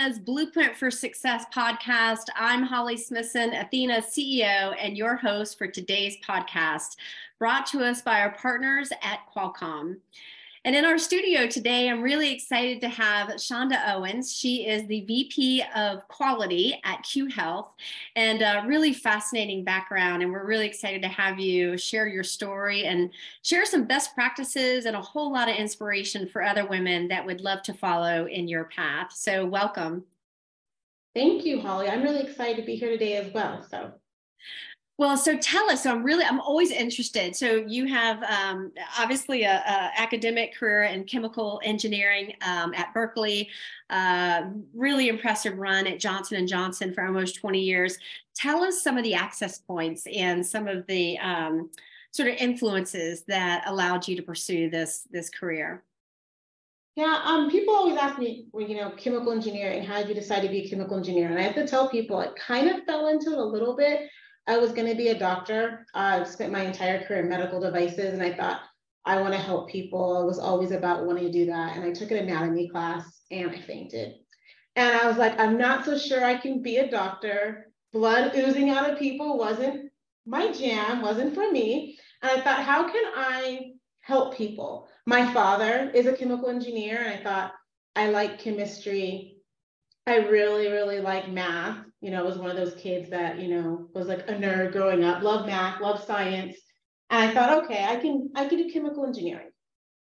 Athena's Blueprint for Success podcast. I'm Holly Smithson, Athena's CEO, and your host for today's podcast, brought to us by our partners at Qualcomm. And in our studio today, I'm really excited to have Chanda Owens. She is the VP of Quality at Q Health, and a really fascinating background. And we're really excited to have you share your story and share some best practices and a whole lot of inspiration for other women that would love to follow in your path. So welcome. Thank you, Holly. I'm really excited to be here today as well. So tell us, I'm always interested. So you have obviously an academic career in chemical engineering at Berkeley, really impressive run at Johnson & Johnson for almost 20 years. Tell us some of the access points and some of the sort of influences that allowed you to pursue this career. Yeah, people always ask me, well, you know, chemical engineering, how did you decide to be a chemical engineer? And I have to tell people, it kind of fell into it a little bit. I was going to be a doctor. I spent my entire career in medical devices, and I thought, I want to help people. It was always about wanting to do that. And I took an anatomy class and I fainted. And I was like, I'm not so sure I can be a doctor. Blood oozing out of people wasn't my jam, wasn't for me. And I thought, how can I help people? My father is a chemical engineer, and I thought, I like chemistry. I really, really like math. You know, I was one of those kids that, you know, was like a nerd growing up, loved math, loved science. And I thought, okay, I can do chemical engineering.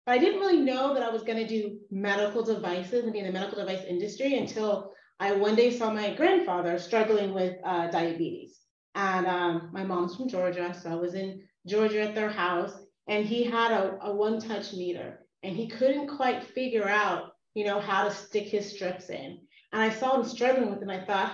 But I didn't really know that I was going to do medical devices and be in the medical device industry until I one day saw my grandfather struggling with diabetes. And my mom's from Georgia, so I was in Georgia at their house, and he had a one-touch meter, and he couldn't quite figure out, you know, how to stick his strips in. And I saw him struggling with it, and I thought,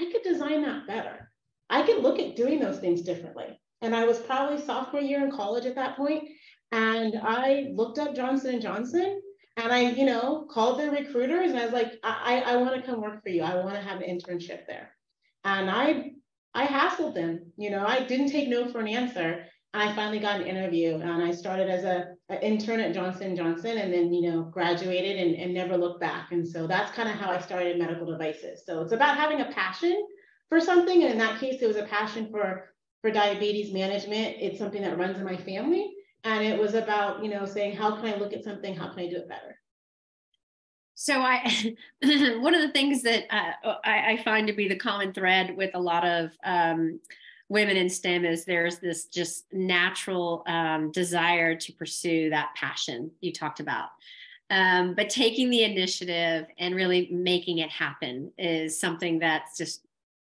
I could design that better. I could look at doing those things differently. And I was probably sophomore year in college at that point. And I looked up Johnson & Johnson, and I, you know, called their recruiters, and I was like, I want to come work for you. I want to have an internship there. And I hassled them. You know, I didn't take no for an answer. And I finally got an interview, and I started as an intern at Johnson & Johnson, and then, you know, graduated and never looked back. And so that's kind of how I started medical devices. So it's about having a passion for something. And in that case, it was a passion for diabetes management. It's something that runs in my family. And it was about, you know, saying, how can I look at something? How can I do it better? So one of the things that I find to be the common thread with a lot of women in STEM is there's this just natural desire to pursue that passion you talked about. But taking the initiative and really making it happen is something that's just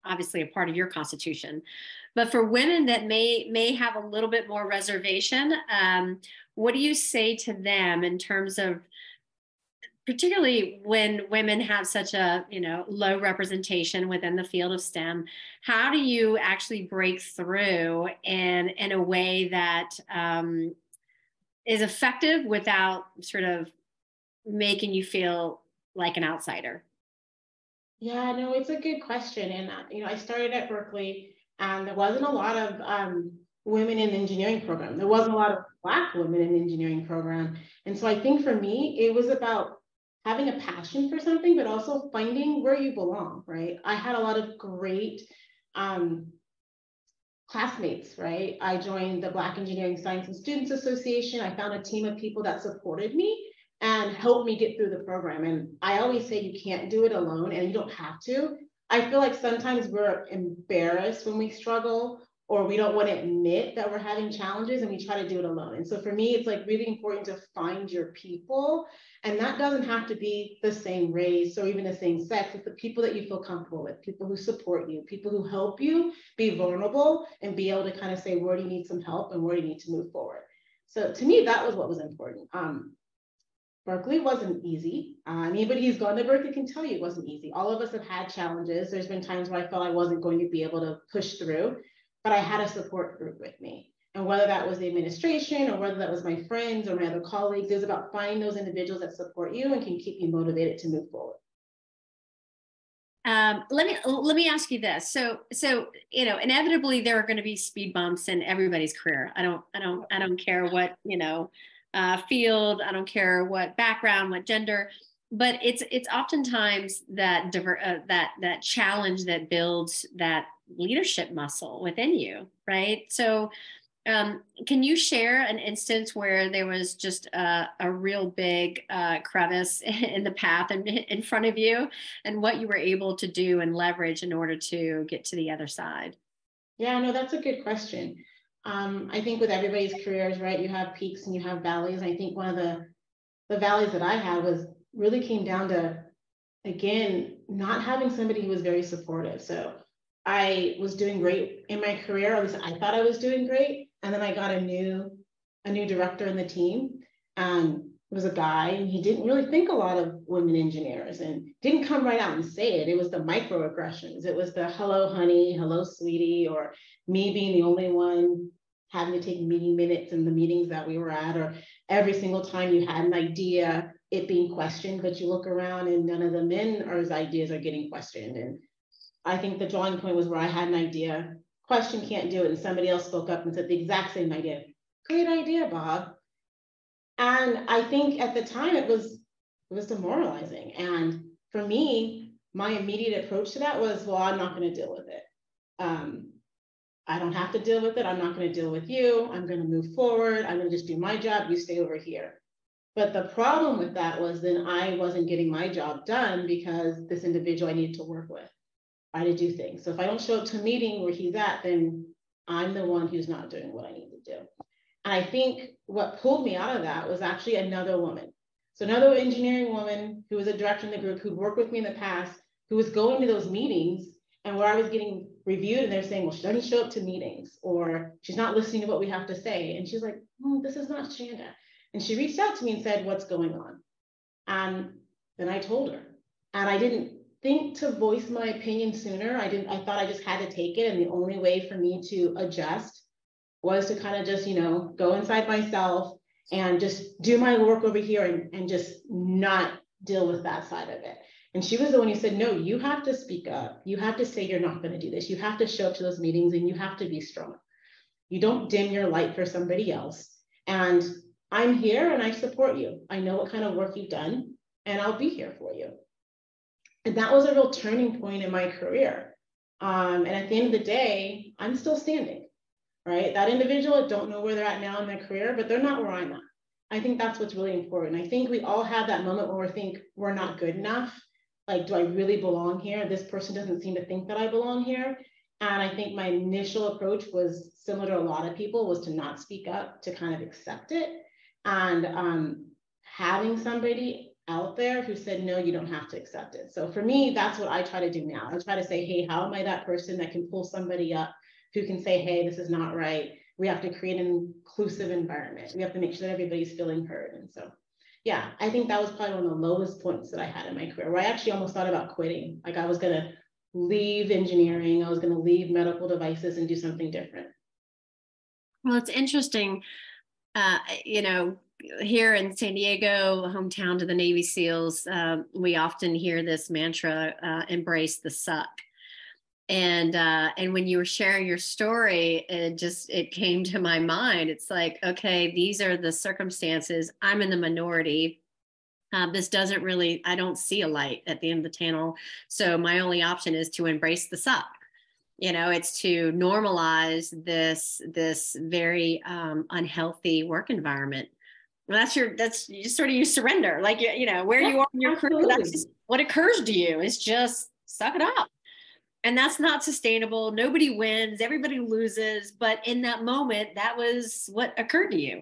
obviously a part of your constitution. But for women that may have a little bit more reservation, what do you say to them in terms of, particularly when women have such a, you know, low representation within the field of STEM, how do you actually break through in a way that is effective without sort of making you feel like an outsider? Yeah, no, it's a good question. And, you know, I started at Berkeley, and there wasn't a lot of women in the engineering program. There wasn't a lot of Black women in the engineering program. And so I think for me, it was about having a passion for something, but also finding where you belong, right? I had a lot of great classmates, right? I joined the Black Engineering Science and Students Association. I found a team of people that supported me and helped me get through the program. And I always say you can't do it alone, and you don't have to. I feel like sometimes we're embarrassed when we struggle, or we don't want to admit that we're having challenges, and we try to do it alone. And so for me, it's like really important to find your people. And that doesn't have to be the same race or even the same sex. It's the people that you feel comfortable with, people who support you, people who help you be vulnerable and be able to kind of say, where do you need some help and where do you need to move forward? So to me, that was what was important. Berkeley wasn't easy. Anybody who's gone to Berkeley can tell you it wasn't easy. All of us have had challenges. There's been times where I felt I wasn't going to be able to push through, but I had a support group with me. And whether that was the administration, or whether that was my friends or my other colleagues, it was about finding those individuals that support you and can keep you motivated to move forward. Let me ask you this. So, you know, inevitably there are going to be speed bumps in everybody's career. I don't care what, you know, field, I don't care what background, what gender, But it's oftentimes that challenge that builds that leadership muscle within you, right? So can you share an instance where there was just a real big crevice in the path and in front of you, and what you were able to do and leverage in order to get to the other side? Yeah, no, that's a good question. I think with everybody's careers, right, you have peaks and you have valleys. I think one of the valleys that I had was really came down to, again, not having somebody who was very supportive. So I was doing great in my career. I thought I was doing great. And then I got a new director in the team. It was a guy, and he didn't really think a lot of women engineers and didn't come right out and say it. It was the microaggressions. It was the hello, honey, hello, sweetie, or me being the only one having to take meeting minutes in the meetings that we were at, or every single time you had an idea, it being questioned, but you look around and none of the men or his ideas are getting questioned. And I think the drawing point was where I had an idea, question, can't do it. And somebody else spoke up and said the exact same idea. Great idea, Bob. And I think at the time it was demoralizing. And for me, my immediate approach to that was, well, I'm not going to deal with it. I don't have to deal with it. I'm not going to deal with you. I'm going to move forward. I'm going to just do my job. You stay over here. But the problem with that was then I wasn't getting my job done because this individual I needed to work with, I had to do things. So if I don't show up to a meeting where he's at, then I'm the one who's not doing what I need to do. And I think what pulled me out of that was actually another woman. So another engineering woman who was a director in the group, who'd worked with me in the past, who was going to those meetings and where I was getting reviewed and they're saying, well, she doesn't show up to meetings, or she's not listening to what we have to say. And she's like, this is not Chanda. And she reached out to me and said, what's going on? And then I told her, and I didn't think to voice my opinion sooner. I thought I just had to take it. And the only way for me to adjust was to kind of just, go inside myself and just do my work over here and just not deal with that side of it. And she was the one who said, no, you have to speak up. You have to say you're not going to do this. You have to show up to those meetings and you have to be strong. You don't dim your light for somebody else. And I'm here and I support you. I know what kind of work you've done and I'll be here for you. And that was a real turning point in my career. And at the end of the day, I'm still standing, right? That individual, I don't know where they're at now in their career, but they're not where I'm at. I think that's what's really important. I think we all have that moment where we think we're not good enough. Like, do I really belong here? This person doesn't seem to think that I belong here. And I think my initial approach was similar to a lot of people, was to not speak up, to kind of accept it. And having somebody out there who said, no, you don't have to accept it. So for me, that's what I try to do now. I try to say, hey, how am I that person that can pull somebody up, who can say, hey, this is not right. We have to create an inclusive environment. We have to make sure that everybody's feeling heard. And so, yeah, I think that was probably one of the lowest points that I had in my career, where I actually almost thought about quitting. Like, I was going to leave engineering. I was going to leave medical devices and do something different. Well, it's interesting. Here in San Diego, hometown to the Navy SEALs, we often hear this mantra, embrace the suck. And when you were sharing your story, it came to my mind. It's like, okay, these are the circumstances. I'm in the minority. This doesn't really, I don't see a light at the end of the tunnel. So my only option is to embrace the suck. It's to normalize this very unhealthy work environment. Well, that's just sort of you surrender, like, where you are in your career, that's just what occurs to you, is just suck it up. And that's not sustainable. Nobody wins, everybody loses. But in that moment, that was what occurred to you.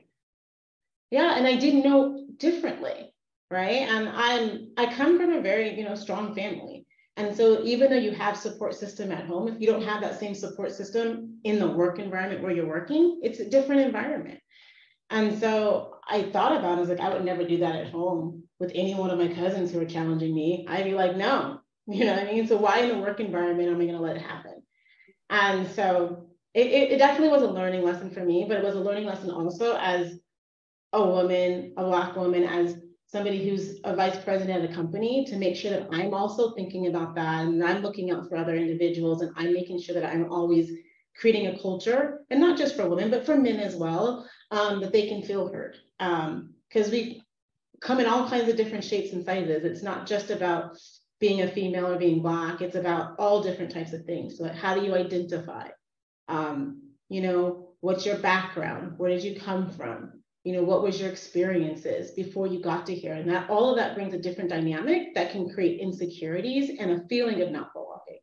Yeah, and I didn't know differently, right? And I come from a very, strong family. And so even though you have support system at home, if you don't have that same support system in the work environment where you're working, it's a different environment. And so I thought about it. I was like, I would never do that at home with any one of my cousins who were challenging me. I'd be like, no, you know what I mean? So why in the work environment am I going to let it happen? And so it definitely was a learning lesson for me, but it was a learning lesson also as a woman, a Black woman, as somebody who's a vice president at a company, to make sure that I'm also thinking about that, and I'm looking out for other individuals, and I'm making sure that I'm always creating a culture, and not just for women, but for men as well, that they can feel heard. Because come in all kinds of different shapes and sizes. It's not just about being a female or being Black. It's about all different types of things. So how do you identify? You know, what's your background? Where did you come from? You know, what was your experiences before you got to here? And that all of that brings a different dynamic that can create insecurities and a feeling of not belonging.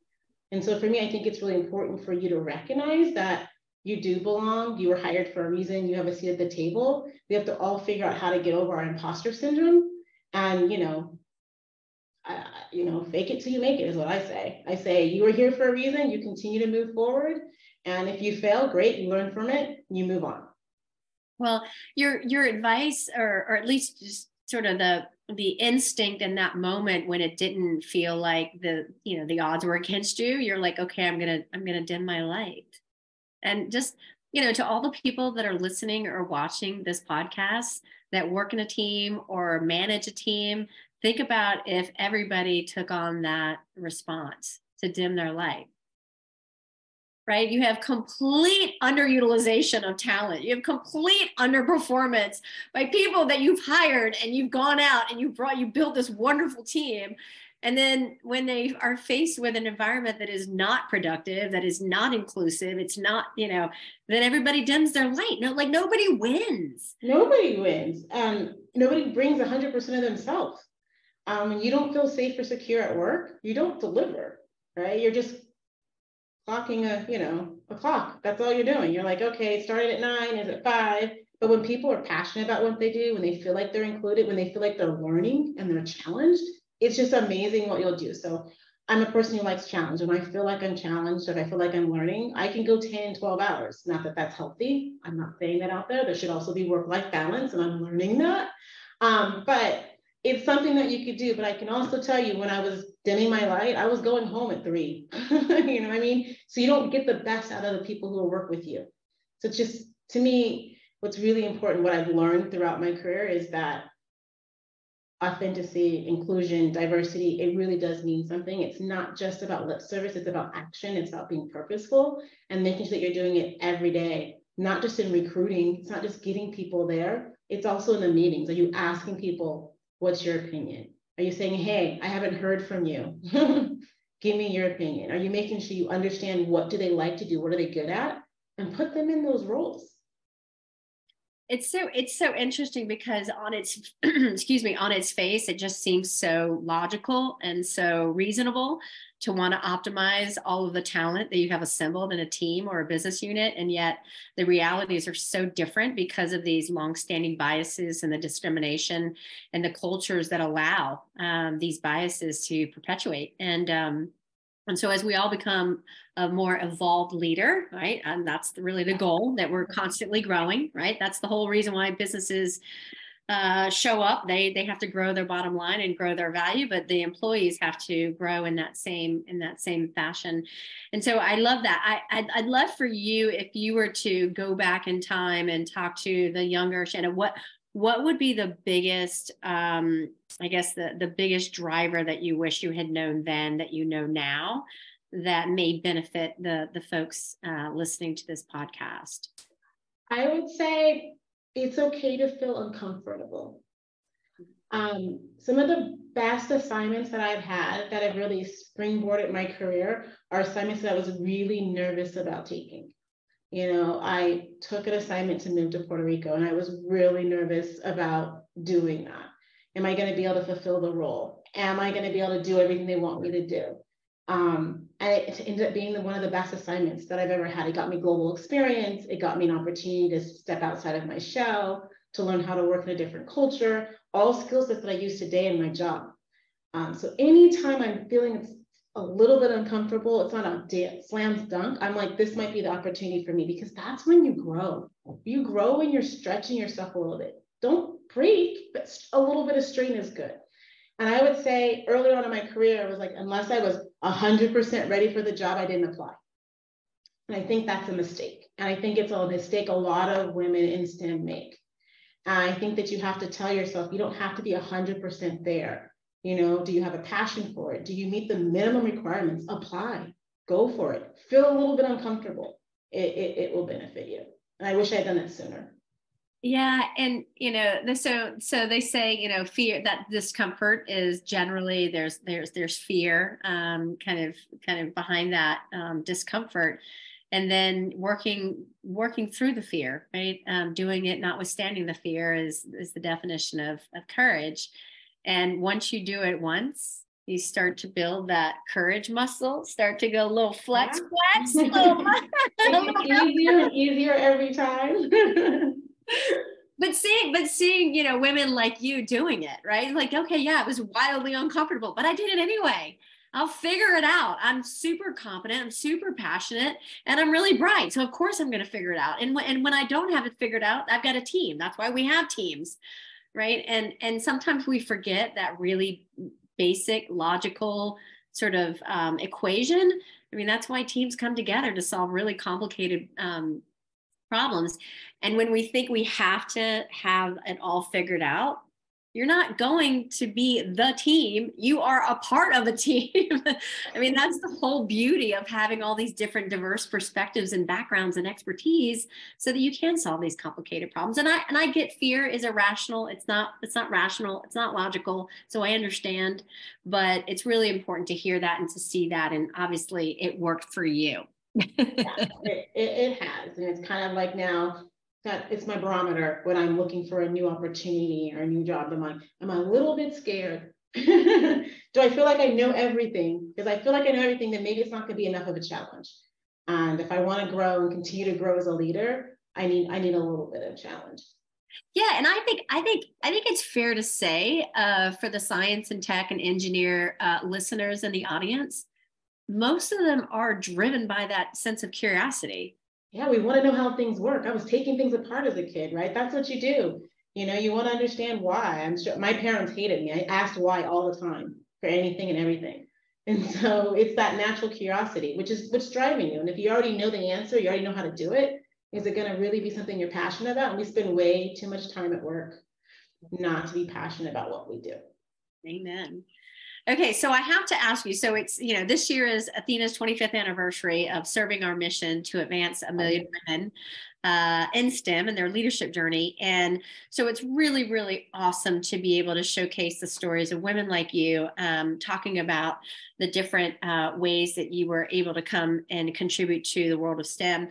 And so for me, I think it's really important for you to recognize that you do belong, you were hired for a reason, you have a seat at the table. We have to all figure out how to get over our imposter syndrome. And, fake it till you make it is what I say. I say, you were here for a reason, you continue to move forward. And if you fail, great, you learn from it, you move on. Well, your advice, or at least just sort of the instinct in that moment when it didn't feel like the odds were against you, you're like, okay, I'm gonna dim my light. And just, to all the people that are listening or watching this podcast that work in a team or manage a team, think about if everybody took on that response to dim their light, right? You have complete underutilization of talent. You have complete underperformance by people that you've hired and you've gone out and you built this wonderful team. And then when they are faced with an environment that is not productive, that is not inclusive, it's not, then everybody dims their light. No, like nobody wins. Nobody wins. Nobody brings 100% of themselves. You don't feel safe or secure at work. You don't deliver, right? You're just clocking a clock. That's all you're doing. You're like, okay, it started at 9, is it 5? But when people are passionate about what they do, when they feel like they're included, when they feel like they're learning and they're challenged, it's just amazing what you'll do. So I'm a person who likes challenge. When I feel like I'm challenged, if I feel like I'm learning, I can go 10, 12 hours. Not that that's healthy. I'm not saying that out there. There should also be work-life balance, and I'm learning that. But it's something that you could do. But I can also tell you, when I was dimming my light, I was going home at 3. You know what I mean? So you don't get the best out of the people who will work with you. So just, to me, what's really important, what I've learned throughout my career, is that authenticity, inclusion, diversity, it really does mean something. It's not just about lip service, it's about action, it's about being purposeful and making sure that you're doing it every day, not just in recruiting, it's not just getting people there, it's also in the meetings. Are you asking people, what's your opinion? Are you saying, hey, I haven't heard from you, give me your opinion? Are you making sure you understand what do they like to do, what are they good at, and put them in those roles? It's so interesting because on its on its face, it just seems so logical and so reasonable to want to optimize all of the talent that you have assembled in a team or a business unit. And yet the realities are so different because of these longstanding biases and the discrimination and the cultures that allow these biases to perpetuate. And so as we all become a more evolved leader, right? And that's really the goal, that we're constantly growing, right? That's the whole reason why businesses show up. They have to grow their bottom line and grow their value, but the employees have to grow in that same fashion. And so I love that. I'd love for you, if you were to go back in time and talk to the younger Chanda, what would be the biggest, the biggest driver that you wish you had known then that you know now that may benefit the folks listening to this podcast? I would say it's okay to feel uncomfortable. Some of the best assignments that I've had that have really springboarded my career are assignments that I was really nervous about taking. I took an assignment to move to Puerto Rico, and I was really nervous about doing that. Am I going to be able to fulfill the role? Am I going to be able to do everything they want me to do? And it ended up being one of the best assignments that I've ever had. It got me global experience. It got me an opportunity to step outside of my shell, to learn how to work in a different culture, all skill sets that I use today in my job. So anytime I'm feeling it's a little bit uncomfortable, it's not a slam dunk, I'm like, this might be the opportunity for me, because that's when you grow. You grow when you're stretching yourself a little bit. Don't break, but a little bit of strain is good. And I would say earlier on in my career, I was like, unless I was 100% ready for the job, I didn't apply. And I think that's a mistake. And I think it's a mistake a lot of women in STEM make. And I think that you have to tell yourself, you don't have to be 100% there. Do you have a passion for it? Do you meet the minimum requirements? Apply, go for it. Feel a little bit uncomfortable. It will benefit you. And I wish I had done that sooner. Yeah. And, you know, so they say, you know, fear, that discomfort is generally, there's fear, kind of behind that, discomfort, and then working through the fear, right. Doing it, notwithstanding the fear is the definition of courage. And once you do it once, you start to build that courage muscle, start to go a little flex, little easier every time. But seeing, you know, women like you doing it, right? Like, okay, yeah, it was wildly uncomfortable, but I did it anyway. I'll figure it out. I'm super competent. I'm super passionate, and I'm really bright. So of course I'm going to figure it out. And when I don't have it figured out, I've got a team. That's why we have teams, right? And sometimes we forget that really basic logical sort of equation. I mean, that's why teams come together to solve really complicated problems. And when we think we have to have it all figured out, you're not going to be the team. You are a part of a team. I mean, that's the whole beauty of having all these different diverse perspectives and backgrounds and expertise so that you can solve these complicated problems. And I get fear is irrational. It's not rational. It's not logical. So I understand, but it's really important to hear that and to see that. And obviously it worked for you. It has. And it's kind of like now, it's my barometer when I'm looking for a new opportunity or a new job. I'm like, am I a little bit scared? Do I feel like I know everything? Because I feel like I know everything, then maybe it's not going to be enough of a challenge. And if I want to grow and continue to grow as a leader, I need a little bit of challenge. Yeah, and I think it's fair to say for the science and tech and engineer listeners in the audience, most of them are driven by that sense of curiosity. Yeah, we want to know how things work. I was taking things apart as a kid, right? That's what you do. You know, you want to understand why. I'm sure my parents hated me. I asked why all the time for anything and everything. And so it's that natural curiosity, which is what's driving you. And if you already know the answer, you already know how to do it, is it going to really be something you're passionate about? And we spend way too much time at work not to be passionate about what we do. Amen. Okay, so I have to ask you, so it's, you know, this year is Athena's 25th anniversary of serving our mission to advance 1 million women in STEM and their leadership journey. And so it's really, really awesome to be able to showcase the stories of women like you, talking about the different ways that you were able to come and contribute to the world of STEM.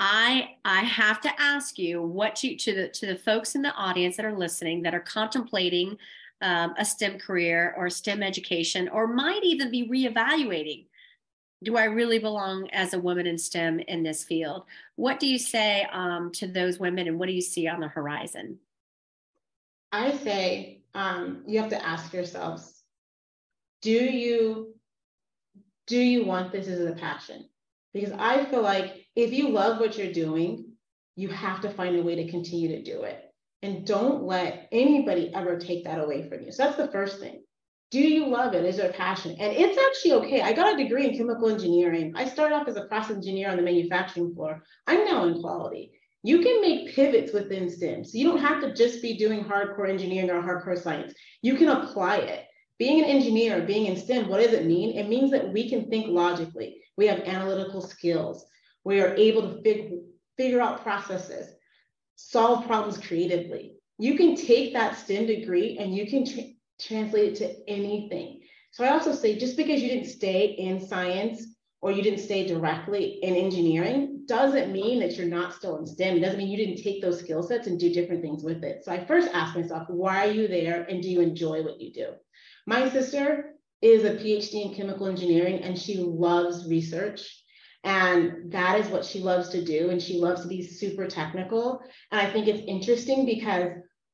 I have to ask you, to the folks in the audience that are listening, that are contemplating a STEM career or STEM education, or might even be reevaluating, do I really belong as a woman in STEM in this field? What do you say to those women, and what do you see on the horizon? I say you have to ask yourselves, do you want this as a passion? Because I feel like if you love what you're doing, you have to find a way to continue to do it. And don't let anybody ever take that away from you. So that's the first thing. Do you love it? Is it a passion? And it's actually okay. I got a degree in chemical engineering. I started off as a process engineer on the manufacturing floor. I'm now in quality. You can make pivots within STEM. So you don't have to just be doing hardcore engineering or hardcore science. You can apply it. Being an engineer, being in STEM, what does it mean? It means that we can think logically. We have analytical skills. We are able to figure out processes, solve problems creatively. You can take that STEM degree and you can translate it to anything. So I also say, just because you didn't stay in science or you didn't stay directly in engineering doesn't mean that you're not still in STEM. It doesn't mean you didn't take those skill sets and do different things with it. So I first ask myself, why are you there, and do you enjoy what you do? My sister is a PhD in chemical engineering, and she loves research. And that is what she loves to do. And she loves to be super technical. And I think it's interesting because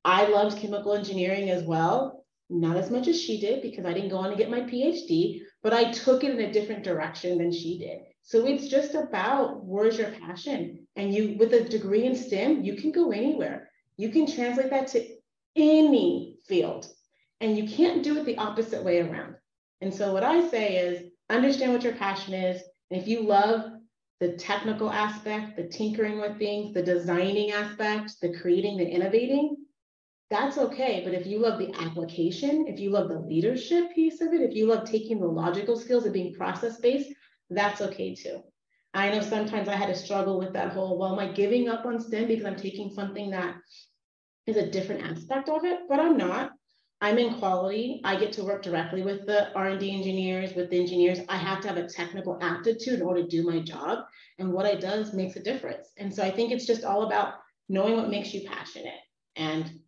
I loved chemical engineering as well. Not as much as she did, because I didn't go on to get my PhD, but I took it in a different direction than she did. So it's just about where's your passion. And you, with a degree in STEM, you can go anywhere. You can translate that to any field. And you can't do it the opposite way around. And so what I say is, understand what your passion is. If you love the technical aspect, the tinkering with things, the designing aspect, the creating, the innovating, that's okay. But if you love the application, if you love the leadership piece of it, if you love taking the logical skills and being process-based, that's okay too. I know sometimes I had to struggle with that whole, well, am I giving up on STEM because I'm taking something that is a different aspect of it, but I'm not. I'm in quality. I get to work directly with the R&D engineers, with the engineers. I have to have a technical aptitude in order to do my job. And what I do makes a difference. And so I think it's just all about knowing what makes you passionate and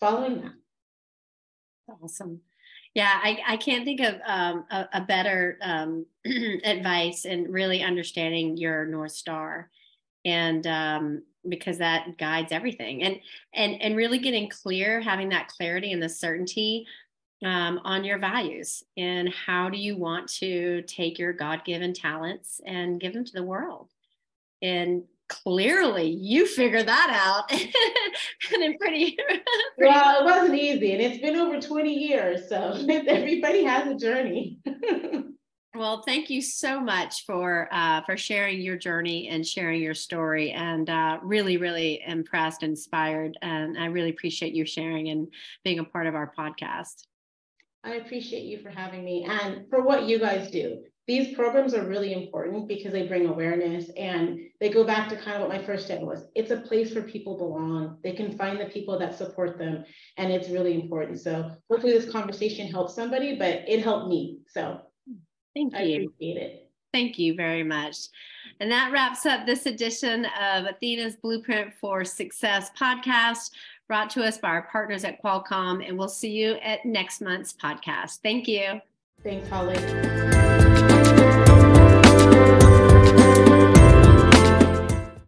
following that. Awesome. Yeah, I can't think of a better advice, and really understanding your North Star, and because that guides everything, and really getting clear, having that clarity and the certainty on your values and how do you want to take your God-given talents and give them to the world. And clearly you figure that out and in pretty well, it wasn't easy, and it's been over 20 years, so everybody has a journey. Well, thank you so much for sharing your journey and sharing your story, and really, really impressed, inspired. And I really appreciate you sharing and being a part of our podcast. I appreciate you for having me and for what you guys do. These programs are really important because they bring awareness, and they go back to kind of what my first step was. It's a place where people belong. They can find the people that support them, and it's really important. So hopefully this conversation helps somebody, but it helped me. So. Thank you. I appreciate it. Thank you very much. And that wraps up this edition of Athena's Blueprint for Success podcast, brought to us by our partners at Qualcomm. And we'll see you at next month's podcast. Thank you. Thanks, Holly.